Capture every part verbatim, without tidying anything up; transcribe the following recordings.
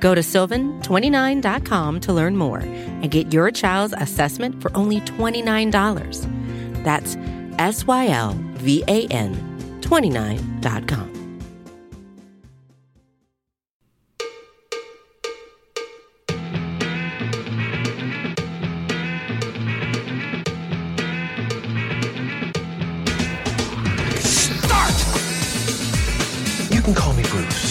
Go to sylvan twenty-nine dot com to learn more and get your child's assessment for only twenty-nine dollars. That's S Y L V A N twenty-nine dot com. You can call me Bruce.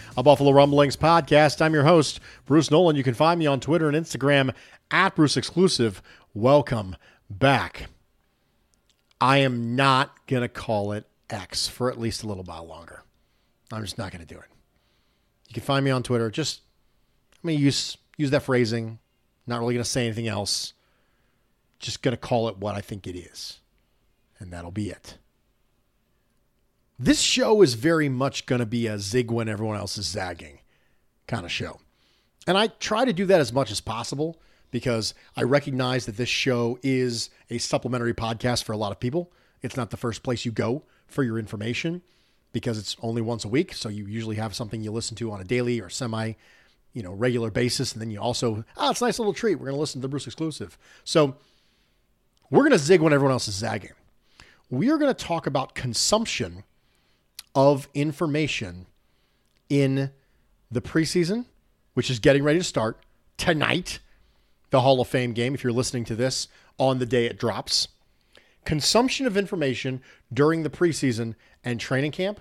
a Buffalo Rumblings podcast. I'm your host, Bruce Nolan. You can find me on Twitter and Instagram at Bruce Exclusive. Welcome back. I am not going to call it X for at least a little while longer. I'm just not going to do it. You can find me on Twitter. Just, I'm going to use, use that phrasing. Not really going to say anything else. Just going to call it what I think it is. And that'll be it. This show is very much going to be a zig when everyone else is zagging kind of show. And I try to do that as much as possible because I recognize that this show is a supplementary podcast for a lot of people. It's not the first place you go for your information because it's only once a week. So you usually have something you listen to on a daily or semi, you know, regular basis. And then you also, oh, it's a nice little treat. We're going to listen to the Bruce Exclusive. So we're going to zig when everyone else is zagging. We are going to talk about consumption of information in the preseason, which is getting ready to start tonight, the Hall of Fame game, if you're listening to this on the day it drops. Consumption of information during the preseason and training camp,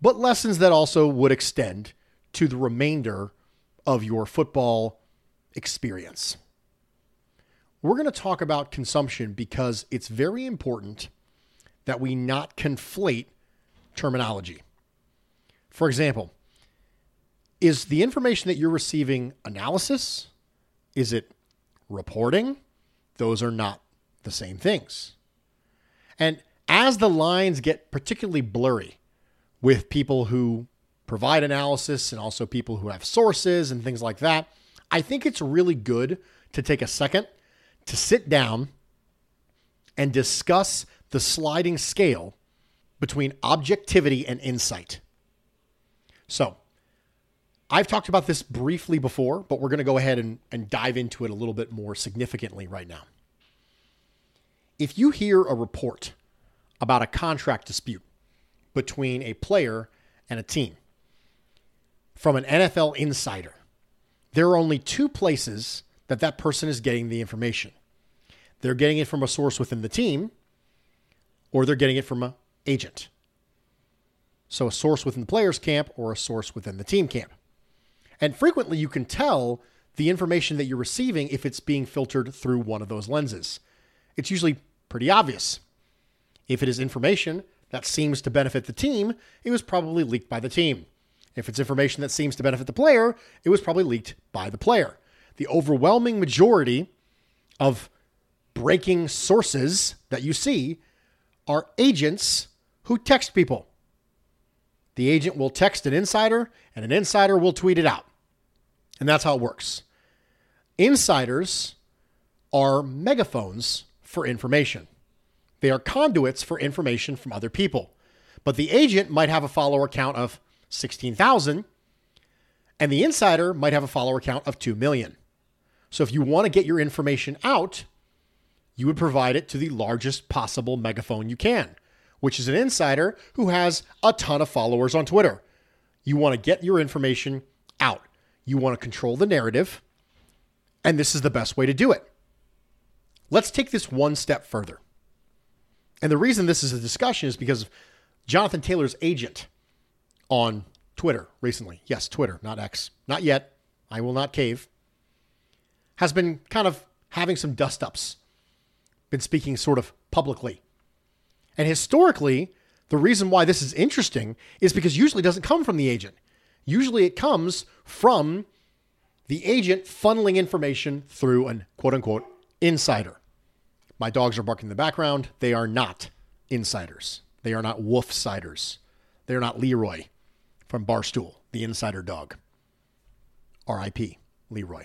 but lessons that also would extend to the remainder of your football experience. We're going to talk about consumption because it's very important that we not conflate terminology. For example, is the information that you're receiving analysis? Is it reporting? Those are not the same things. And as the lines get particularly blurry with people who provide analysis and also people who have sources and things like that, I think it's really good to take a second to sit down and discuss the sliding scale between objectivity and insight. So I've talked about this briefly before, but we're going to go ahead and, and dive into it a little bit more significantly right now. If you hear a report about a contract dispute between a player and a team from an N F L insider, there are only two places that that person is getting the information. They're getting it from a source within the team, or they're getting it from a agent. So a source within the players' camp or a source within the team camp. And frequently you can tell the information that you're receiving if it's being filtered through one of those lenses. It's usually pretty obvious. If it is information that seems to benefit the team, it was probably leaked by the team. If it's information that seems to benefit the player, it was probably leaked by the player. The overwhelming majority of breaking sources that you see are agents who text people. The agent will text an insider and an insider will tweet it out. And that's how it works. Insiders are megaphones for information. They are conduits for information from other people. But the agent might have a follower count of sixteen thousand and the insider might have a follower count of two million. So if you want to get your information out, you would provide it to the largest possible megaphone you can, which is an insider who has a ton of followers on Twitter. You want to get your information out. You want to control the narrative, and this is the best way to do it. Let's take this one step further. And the reason this is a discussion is because Jonathan Taylor's agent on Twitter recently, yes, Twitter, not X, not yet, I will not cave, has been kind of having some dust-ups, been speaking sort of publicly. And historically, the reason why this is interesting is because usually it doesn't come from the agent. Usually it comes from the agent funneling information through an quote-unquote insider. My dogs are barking in the background. They are not insiders. They are not wolf-siders. They are not Leroy from Barstool, the insider dog. R I P Leroy.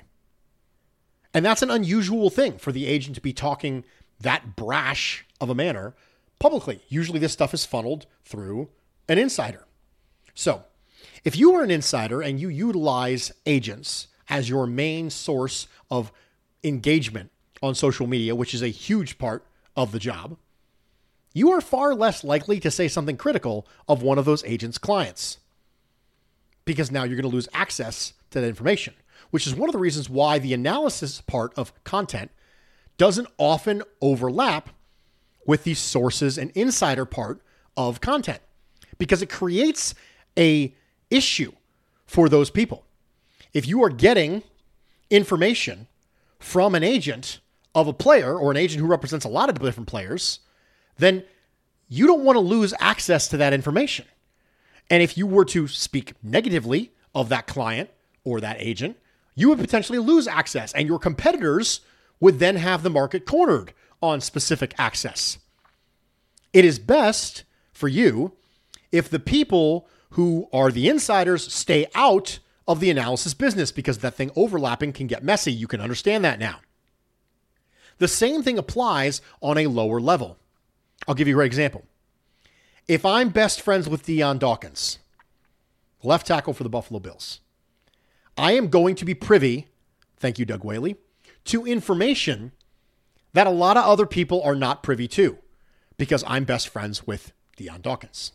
And that's an unusual thing for the agent to be talking that brash of a manner publicly. Usually this stuff is funneled through an insider. So if you are an insider and you utilize agents as your main source of engagement on social media, which is a huge part of the job, you are far less likely to say something critical of one of those agents' clients, because now you're going to lose access to that information, which is one of the reasons why the analysis part of content doesn't often overlap with the sources and insider part of content, because it creates a issue for those people. If you are getting information from an agent of a player or an agent who represents a lot of different players, then you don't want to lose access to that information. And if you were to speak negatively of that client or that agent, you would potentially lose access, and your competitors would then have the market cornered on specific access. It is best for you if the people who are the insiders stay out of the analysis business, because that thing overlapping can get messy. You can understand that now. The same thing applies on a lower level. I'll give you a great example. If I'm best friends with Deion Dawkins, left tackle for the Buffalo Bills, I am going to be privy, thank you, Doug Whaley, to information that a lot of other people are not privy to, because I'm best friends with Deion Dawkins.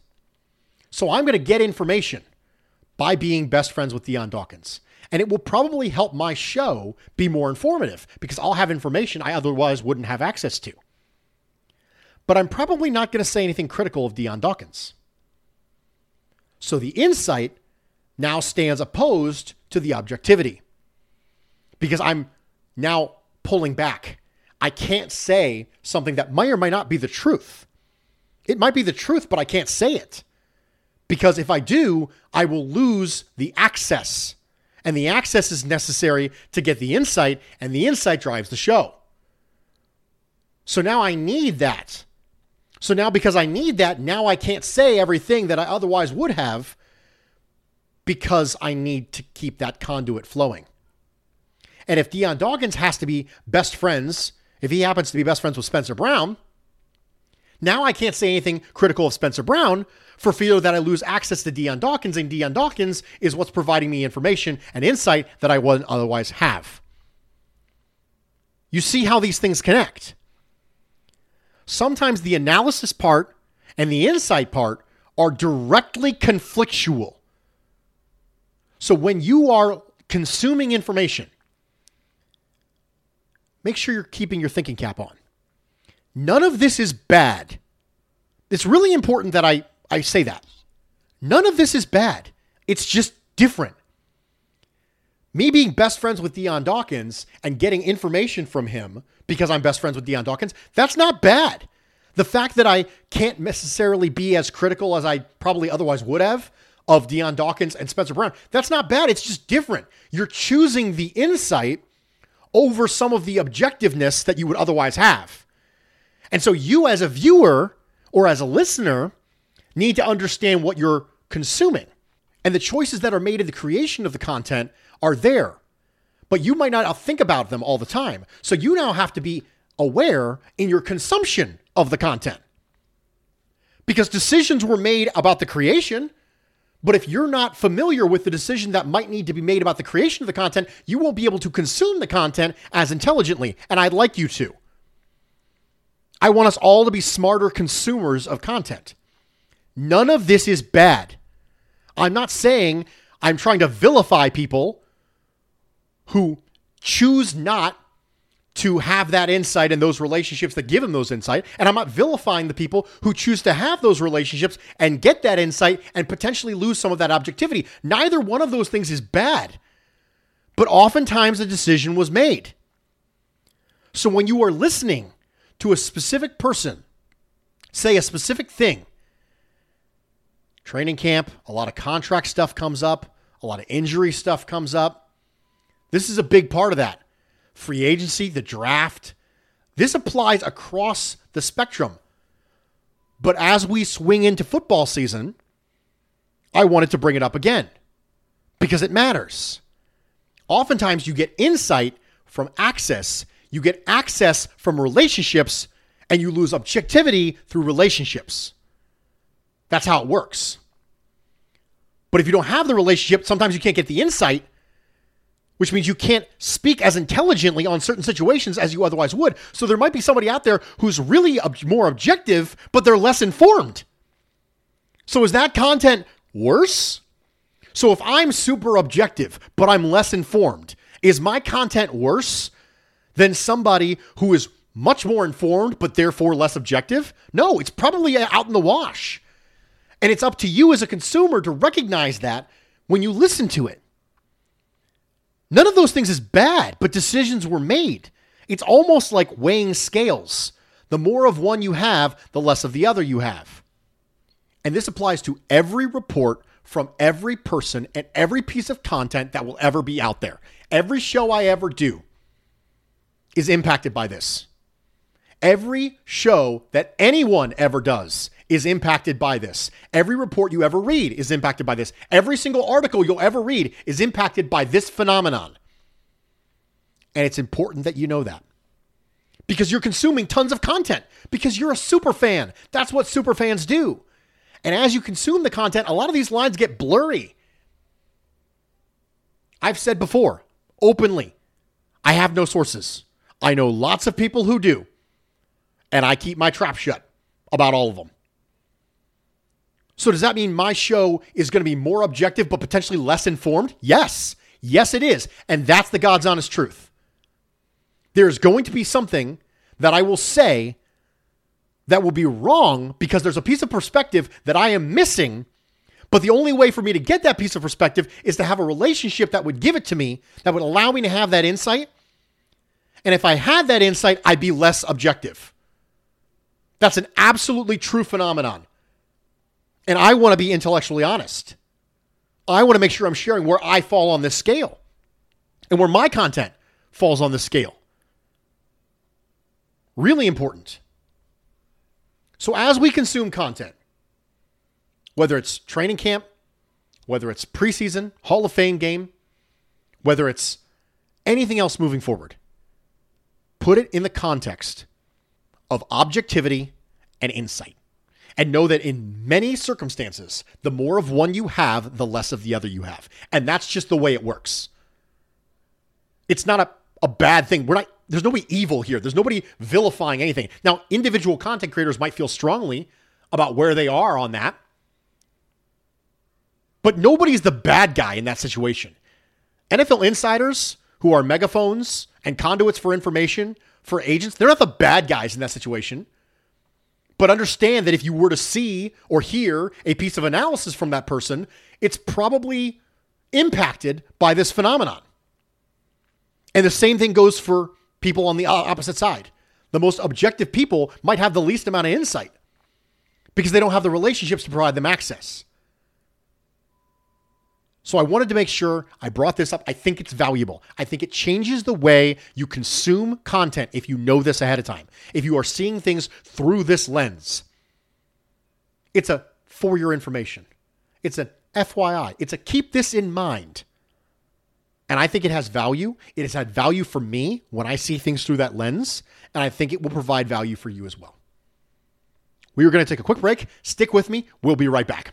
So I'm going to get information by being best friends with Deion Dawkins, and it will probably help my show be more informative, because I'll have information I otherwise wouldn't have access to. But I'm probably not going to say anything critical of Deion Dawkins. So the insight now stands opposed to the objectivity, because I'm now pulling back. I can't say something that may or may not be the truth. It might be the truth, but I can't say it, because if I do, I will lose the access, and the access is necessary to get the insight, and the insight drives the show. So now I need that. So now, because I need that, now I can't say everything that I otherwise would have, because I need to keep that conduit flowing. And if Deion Dawkins has to be best friends, if he happens to be best friends with Spencer Brown, now I can't say anything critical of Spencer Brown for fear that I lose access to Deion Dawkins, and Deion Dawkins is what's providing me information and insight that I wouldn't otherwise have. You see how these things connect. Sometimes the analysis part and the insight part are directly conflictual. So when you are consuming information, make sure you're keeping your thinking cap on. None of this is bad. It's really important that I, I say that. None of this is bad. It's just different. Me being best friends with Deion Dawkins and getting information from him because I'm best friends with Deion Dawkins, that's not bad. The fact that I can't necessarily be as critical as I probably otherwise would have of Deion Dawkins and Spencer Brown, that's not bad. It's just different. You're choosing the insight over some of the objectiveness that you would otherwise have. And so you as a viewer or as a listener need to understand what you're consuming. And the choices that are made in the creation of the content are there, but you might not think about them all the time. So you now have to be aware in your consumption of the content, because decisions were made about the creation. But if you're not familiar with the decision that might need to be made about the creation of the content, you won't be able to consume the content as intelligently. And I'd like you to. I want us all to be smarter consumers of content. None of this is bad. I'm not saying I'm trying to vilify people who choose not to have that insight and those relationships that give them those insight. And I'm not vilifying the people who choose to have those relationships and get that insight and potentially lose some of that objectivity. Neither one of those things is bad, but oftentimes a decision was made. So when you are listening to a specific person say a specific thing, training camp, a lot of contract stuff comes up, a lot of injury stuff comes up. This is a big part of that. Free agency, the draft. This applies across the spectrum. But as we swing into football season, I wanted to bring it up again because it matters. Oftentimes you get insight from access. You get access from relationships and you lose objectivity through relationships. That's how it works. But if you don't have the relationship, sometimes you can't get the insight, which means you can't speak as intelligently on certain situations as you otherwise would. So there might be somebody out there who's really ob- more objective, but they're less informed. So is that content worse? So if I'm super objective, but I'm less informed, is my content worse than somebody who is much more informed, but therefore less objective? No, it's probably out in the wash. And it's up to you as a consumer to recognize that when you listen to it. None of those things is bad, but decisions were made. It's almost like weighing scales. The more of one you have, the less of the other you have. And this applies to every report from every person and every piece of content that will ever be out there. Every show I ever do is impacted by this. Every show that anyone ever does is impacted by this. Every report you ever read is impacted by this. Every single article you'll ever read is impacted by this phenomenon. And it's important that you know that because you're consuming tons of content because you're a super fan. That's what super fans do. And as you consume the content, a lot of these lines get blurry. I've said before, openly, I have no sources. I know lots of people who do. And I keep my trap shut about all of them. So does that mean my show is going to be more objective but potentially less informed? Yes. Yes, it is. And that's the God's honest truth. There's going to be something that I will say that will be wrong because there's a piece of perspective that I am missing. But the only way for me to get that piece of perspective is to have a relationship that would give it to me, that would allow me to have that insight. And if I had that insight, I'd be less objective. That's an absolutely true phenomenon. And I want to be intellectually honest. I want to make sure I'm sharing where I fall on this scale and where my content falls on the scale. Really important. So as we consume content, whether it's training camp, whether it's preseason, Hall of Fame game, whether it's anything else moving forward, put it in the context of objectivity and insight. And know that in many circumstances, the more of one you have, the less of the other you have. And that's just the way it works. It's not a, a bad thing. We're not, there's nobody evil here. There's nobody vilifying anything. Now, individual content creators might feel strongly about where they are on that. But nobody's the bad guy in that situation. N F L insiders who are megaphones and conduits for information for agents, they're not the bad guys in that situation. But understand that if you were to see or hear a piece of analysis from that person, it's probably impacted by this phenomenon. And the same thing goes for people on the opposite side. The most objective people might have the least amount of insight because they don't have the relationships to provide them access. So I wanted to make sure I brought this up. I think it's valuable. I think it changes the way you consume content if you know this ahead of time, if you are seeing things through this lens. It's a for your information. It's an F Y I. It's a keep this in mind. And I think it has value. It has had value for me when I see things through that lens, and I think it will provide value for you as well. We are going to take a quick break. Stick with me. We'll be right back.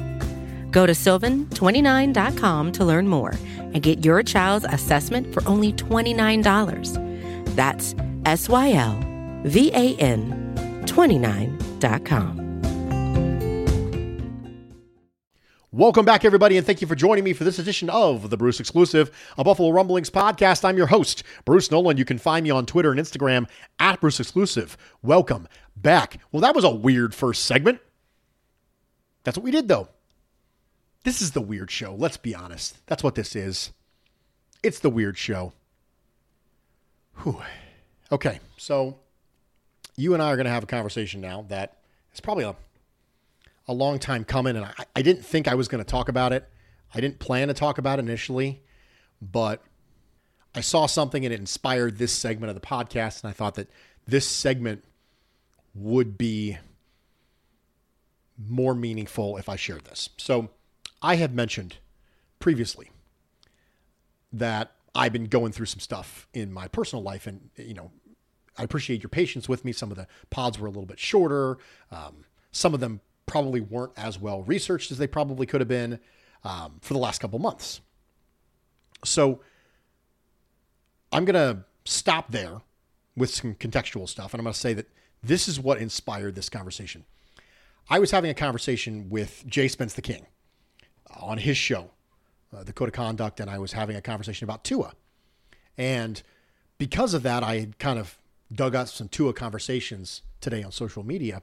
Go to Sylvan twenty-nine dot com to learn more and get your child's assessment for only twenty-nine dollars. That's S Y L V A N twenty-nine dot com. Welcome back, everybody, and thank you for joining me for this edition of The Bruce Exclusive, a Buffalo Rumblings podcast. I'm your host, Bruce Nolan. You can find me on Twitter and Instagram at Bruce Exclusive. Welcome back. Well, that was a weird first segment. That's what we did, though. This is the weird show. Let's be honest. That's what this is. It's the weird show. Whew. Okay, so you and I are going to have a conversation now that it's probably a a long time coming, and I, I didn't think I was going to talk about it. I didn't plan to talk about it initially, but I saw something and it inspired this segment of the podcast, and I thought that this segment would be more meaningful if I shared this. So I have mentioned previously that I've been going through some stuff in my personal life, and, you know, I appreciate your patience with me. Some of the pods were a little bit shorter. Um, some of them probably weren't as well researched as they probably could have been um, for the last couple months. So I'm going to stop there with some contextual stuff. And I'm going to say that this is what inspired this conversation. I was having a conversation with Jay Spence the King on his show, uh, The Code of Conduct. And I was having a conversation about Tua. And because of that, I had kind of dug out some Tua conversations today on social media.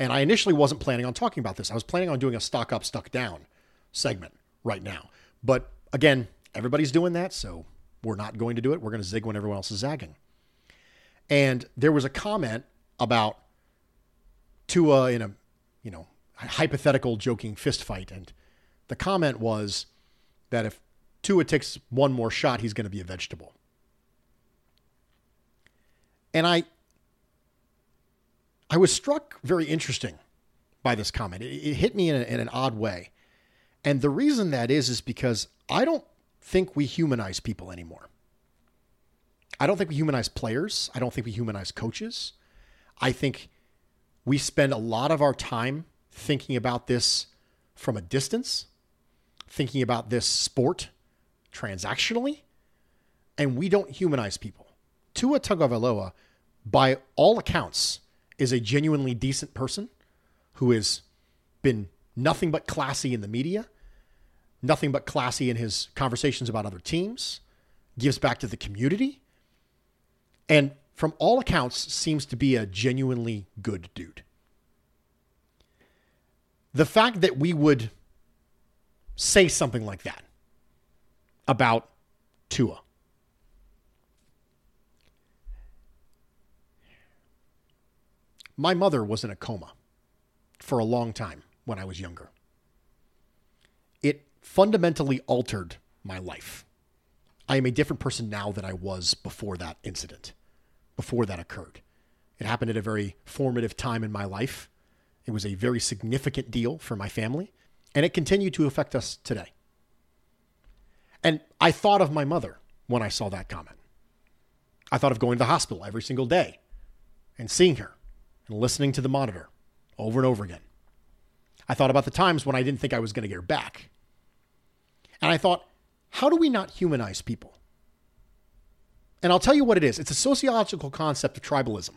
And I initially wasn't planning on talking about this. I was planning on doing a stock up, stock down segment right now. But again, everybody's doing that, so we're not going to do it. We're going to zig when everyone else is zagging. And there was a comment about Tua in a, you know, hypothetical joking fist fight. And the comment was that if Tua takes one more shot, he's going to be a vegetable. And I... I was struck very interesting by this comment. It, it hit me in, a, in an odd way. And the reason that is, is because I don't think we humanize people anymore. I don't think we humanize players. I don't think we humanize coaches. I think we spend a lot of our time thinking about this from a distance, thinking about this sport transactionally, and we don't humanize people. Tua Tagovailoa, by all accounts, is a genuinely decent person who has been nothing but classy in the media, nothing but classy in his conversations about other teams, gives back to the community, and from all accounts seems to be a genuinely good dude. The fact that we would say something like that about Tua, my mother was in a coma for a long time when I was younger. It fundamentally altered my life. I am a different person now than I was before that incident, before that occurred. It happened at a very formative time in my life. It was a very significant deal for my family, and it continued to affect us today. And I thought of my mother when I saw that comment. I thought of going to the hospital every single day and seeing her, and listening to the monitor over and over again. I thought about the times when I didn't think I was going to get her back. And I thought, how do we not humanize people? And I'll tell you what it is. It's a sociological concept of tribalism.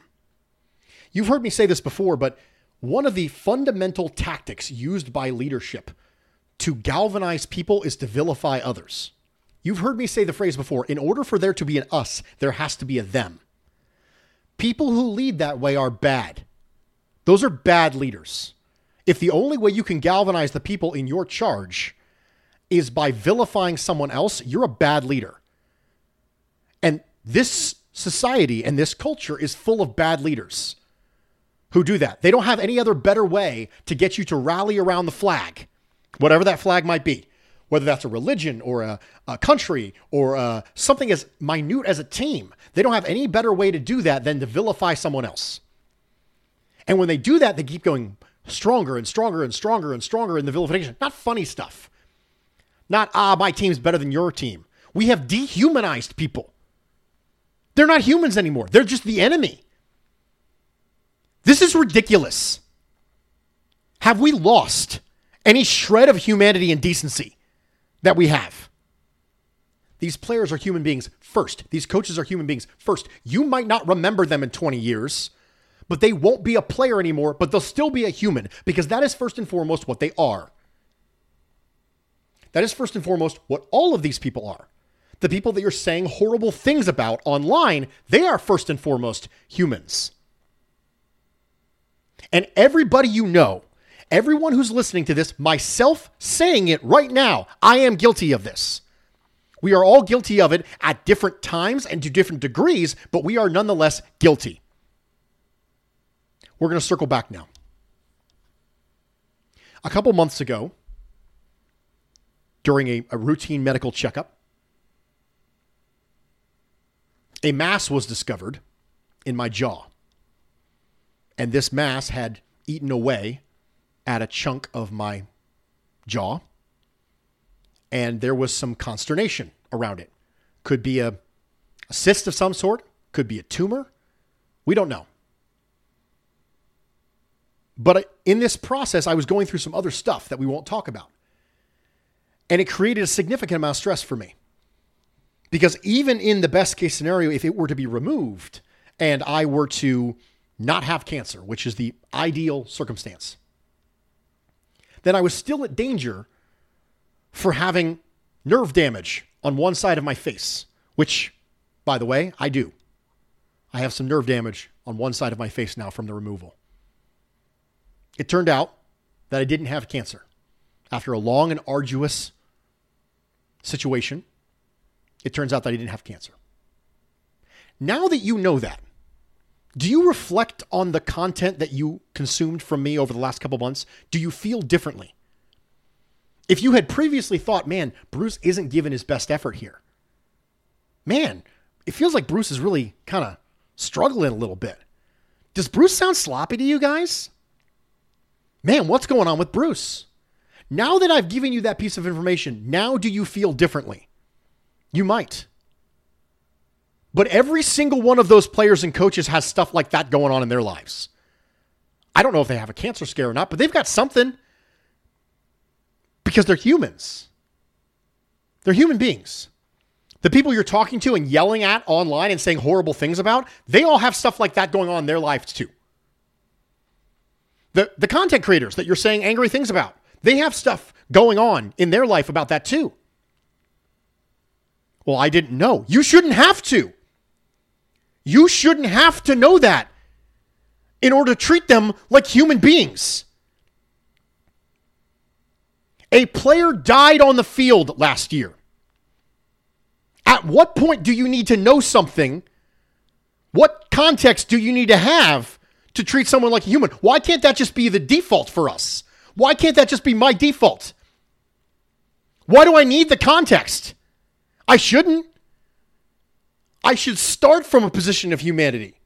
You've heard me say this before, but one of the fundamental tactics used by leadership to galvanize people is to vilify others. You've heard me say the phrase before, in order for there to be an us, there has to be a them. People who lead that way are bad. Those are bad leaders. If the only way you can galvanize the people in your charge is by vilifying someone else, you're a bad leader. And this society and this culture is full of bad leaders who do that. They don't have any other better way to get you to rally around the flag, whatever that flag might be, whether that's a religion or a, a country or a, something as minute as a team. They don't have any better way to do that than to vilify someone else. And when they do that, they keep going stronger and stronger and stronger and stronger in the vilification. Not funny stuff. Not, ah, my team's better than your team. We have dehumanized people. They're not humans anymore. They're just the enemy. This is ridiculous. Have we lost any shred of humanity and decency that we have? These players are human beings first. These coaches are human beings first. You might not remember them in twenty years, but they won't be a player anymore, but they'll still be a human, because that is first and foremost what they are. That is first and foremost what all of these people are. The people that you're saying horrible things about online, they are first and foremost humans. And everybody you know, everyone who's listening to this, myself saying it right now, I am guilty of this. We are all guilty of it at different times and to different degrees, but we are nonetheless guilty. We're going to circle back now. A couple months ago, during a, a routine medical checkup, a mass was discovered in my jaw. And this mass had eaten away at a chunk of my jaw. And there was some consternation around it. Could be a, a cyst of some sort. Could be a tumor. We don't know. But in this process, I was going through some other stuff that we won't talk about. And it created a significant amount of stress for me. Because even in the best case scenario, if it were to be removed and I were to not have cancer, which is the ideal circumstance, then I was still at danger for having nerve damage on one side of my face, which, by the way, I do. I have some nerve damage on one side of my face now from the removal. It turned out that I didn't have cancer. After a long and arduous situation, it turns out that I didn't have cancer. Now that you know that, do you reflect on the content that you consumed from me over the last couple months? Do you feel differently? If you had previously thought, man, Bruce isn't giving his best effort here. Man, it feels like Bruce is really kind of struggling a little bit. Does Bruce sound sloppy to you guys? Man, what's going on with Bruce? Now that I've given you that piece of information, now do you feel differently? You might. But every single one of those players and coaches has stuff like that going on in their lives. I don't know if they have a cancer scare or not, but they've got something because they're humans. They're human beings. The people you're talking to and yelling at online and saying horrible things about, they all have stuff like that going on in their lives too. The, the content creators that you're saying angry things about, they have stuff going on in their life about that too. Well, I didn't know. You shouldn't have to. You shouldn't have to know that in order to treat them like human beings. A player died on the field last year. At what point do you need to know something? What context do you need to have to treat someone like a human? Why can't that just be the default for us? Why can't that just be my default? Why do I need the context? I shouldn't. I should start from a position of humanity.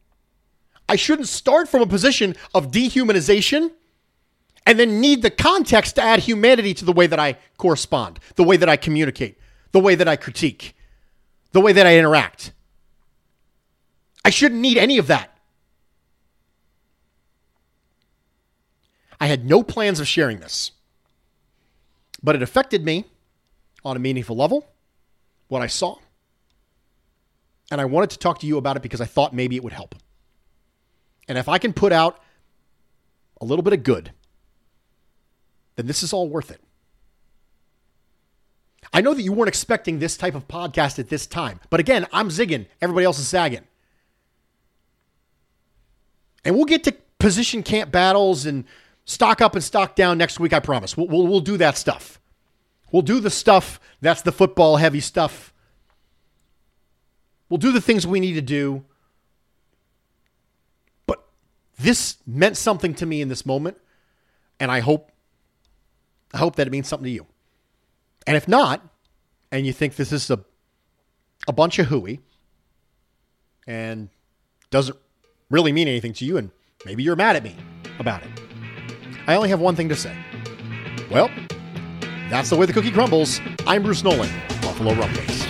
I shouldn't start from a position of dehumanization and then need the context to add humanity to the way that I correspond, the way that I communicate, the way that I critique, the way that I interact. I shouldn't need any of that. I had no plans of sharing this, but it affected me on a meaningful level, what I saw. And I wanted to talk to you about it because I thought maybe it would help. And if I can put out a little bit of good, then this is all worth it. I know that you weren't expecting this type of podcast at this time, but again, I'm zigging. Everybody else is zagging. And we'll get to position camp battles and stock up and stock down next week. I promise. We'll, we'll, we'll do that stuff. We'll do the stuff that's the football heavy stuff. We'll do the things we need to do. But this meant something to me in this moment. And I hope, I hope that it means something to you. And if not, and you think this is a, a bunch of hooey and doesn't really mean anything to you, and maybe you're mad at me about it, I only have one thing to say. Well, that's the way the cookie crumbles. I'm Bruce Nolan, Buffalo Rumblings.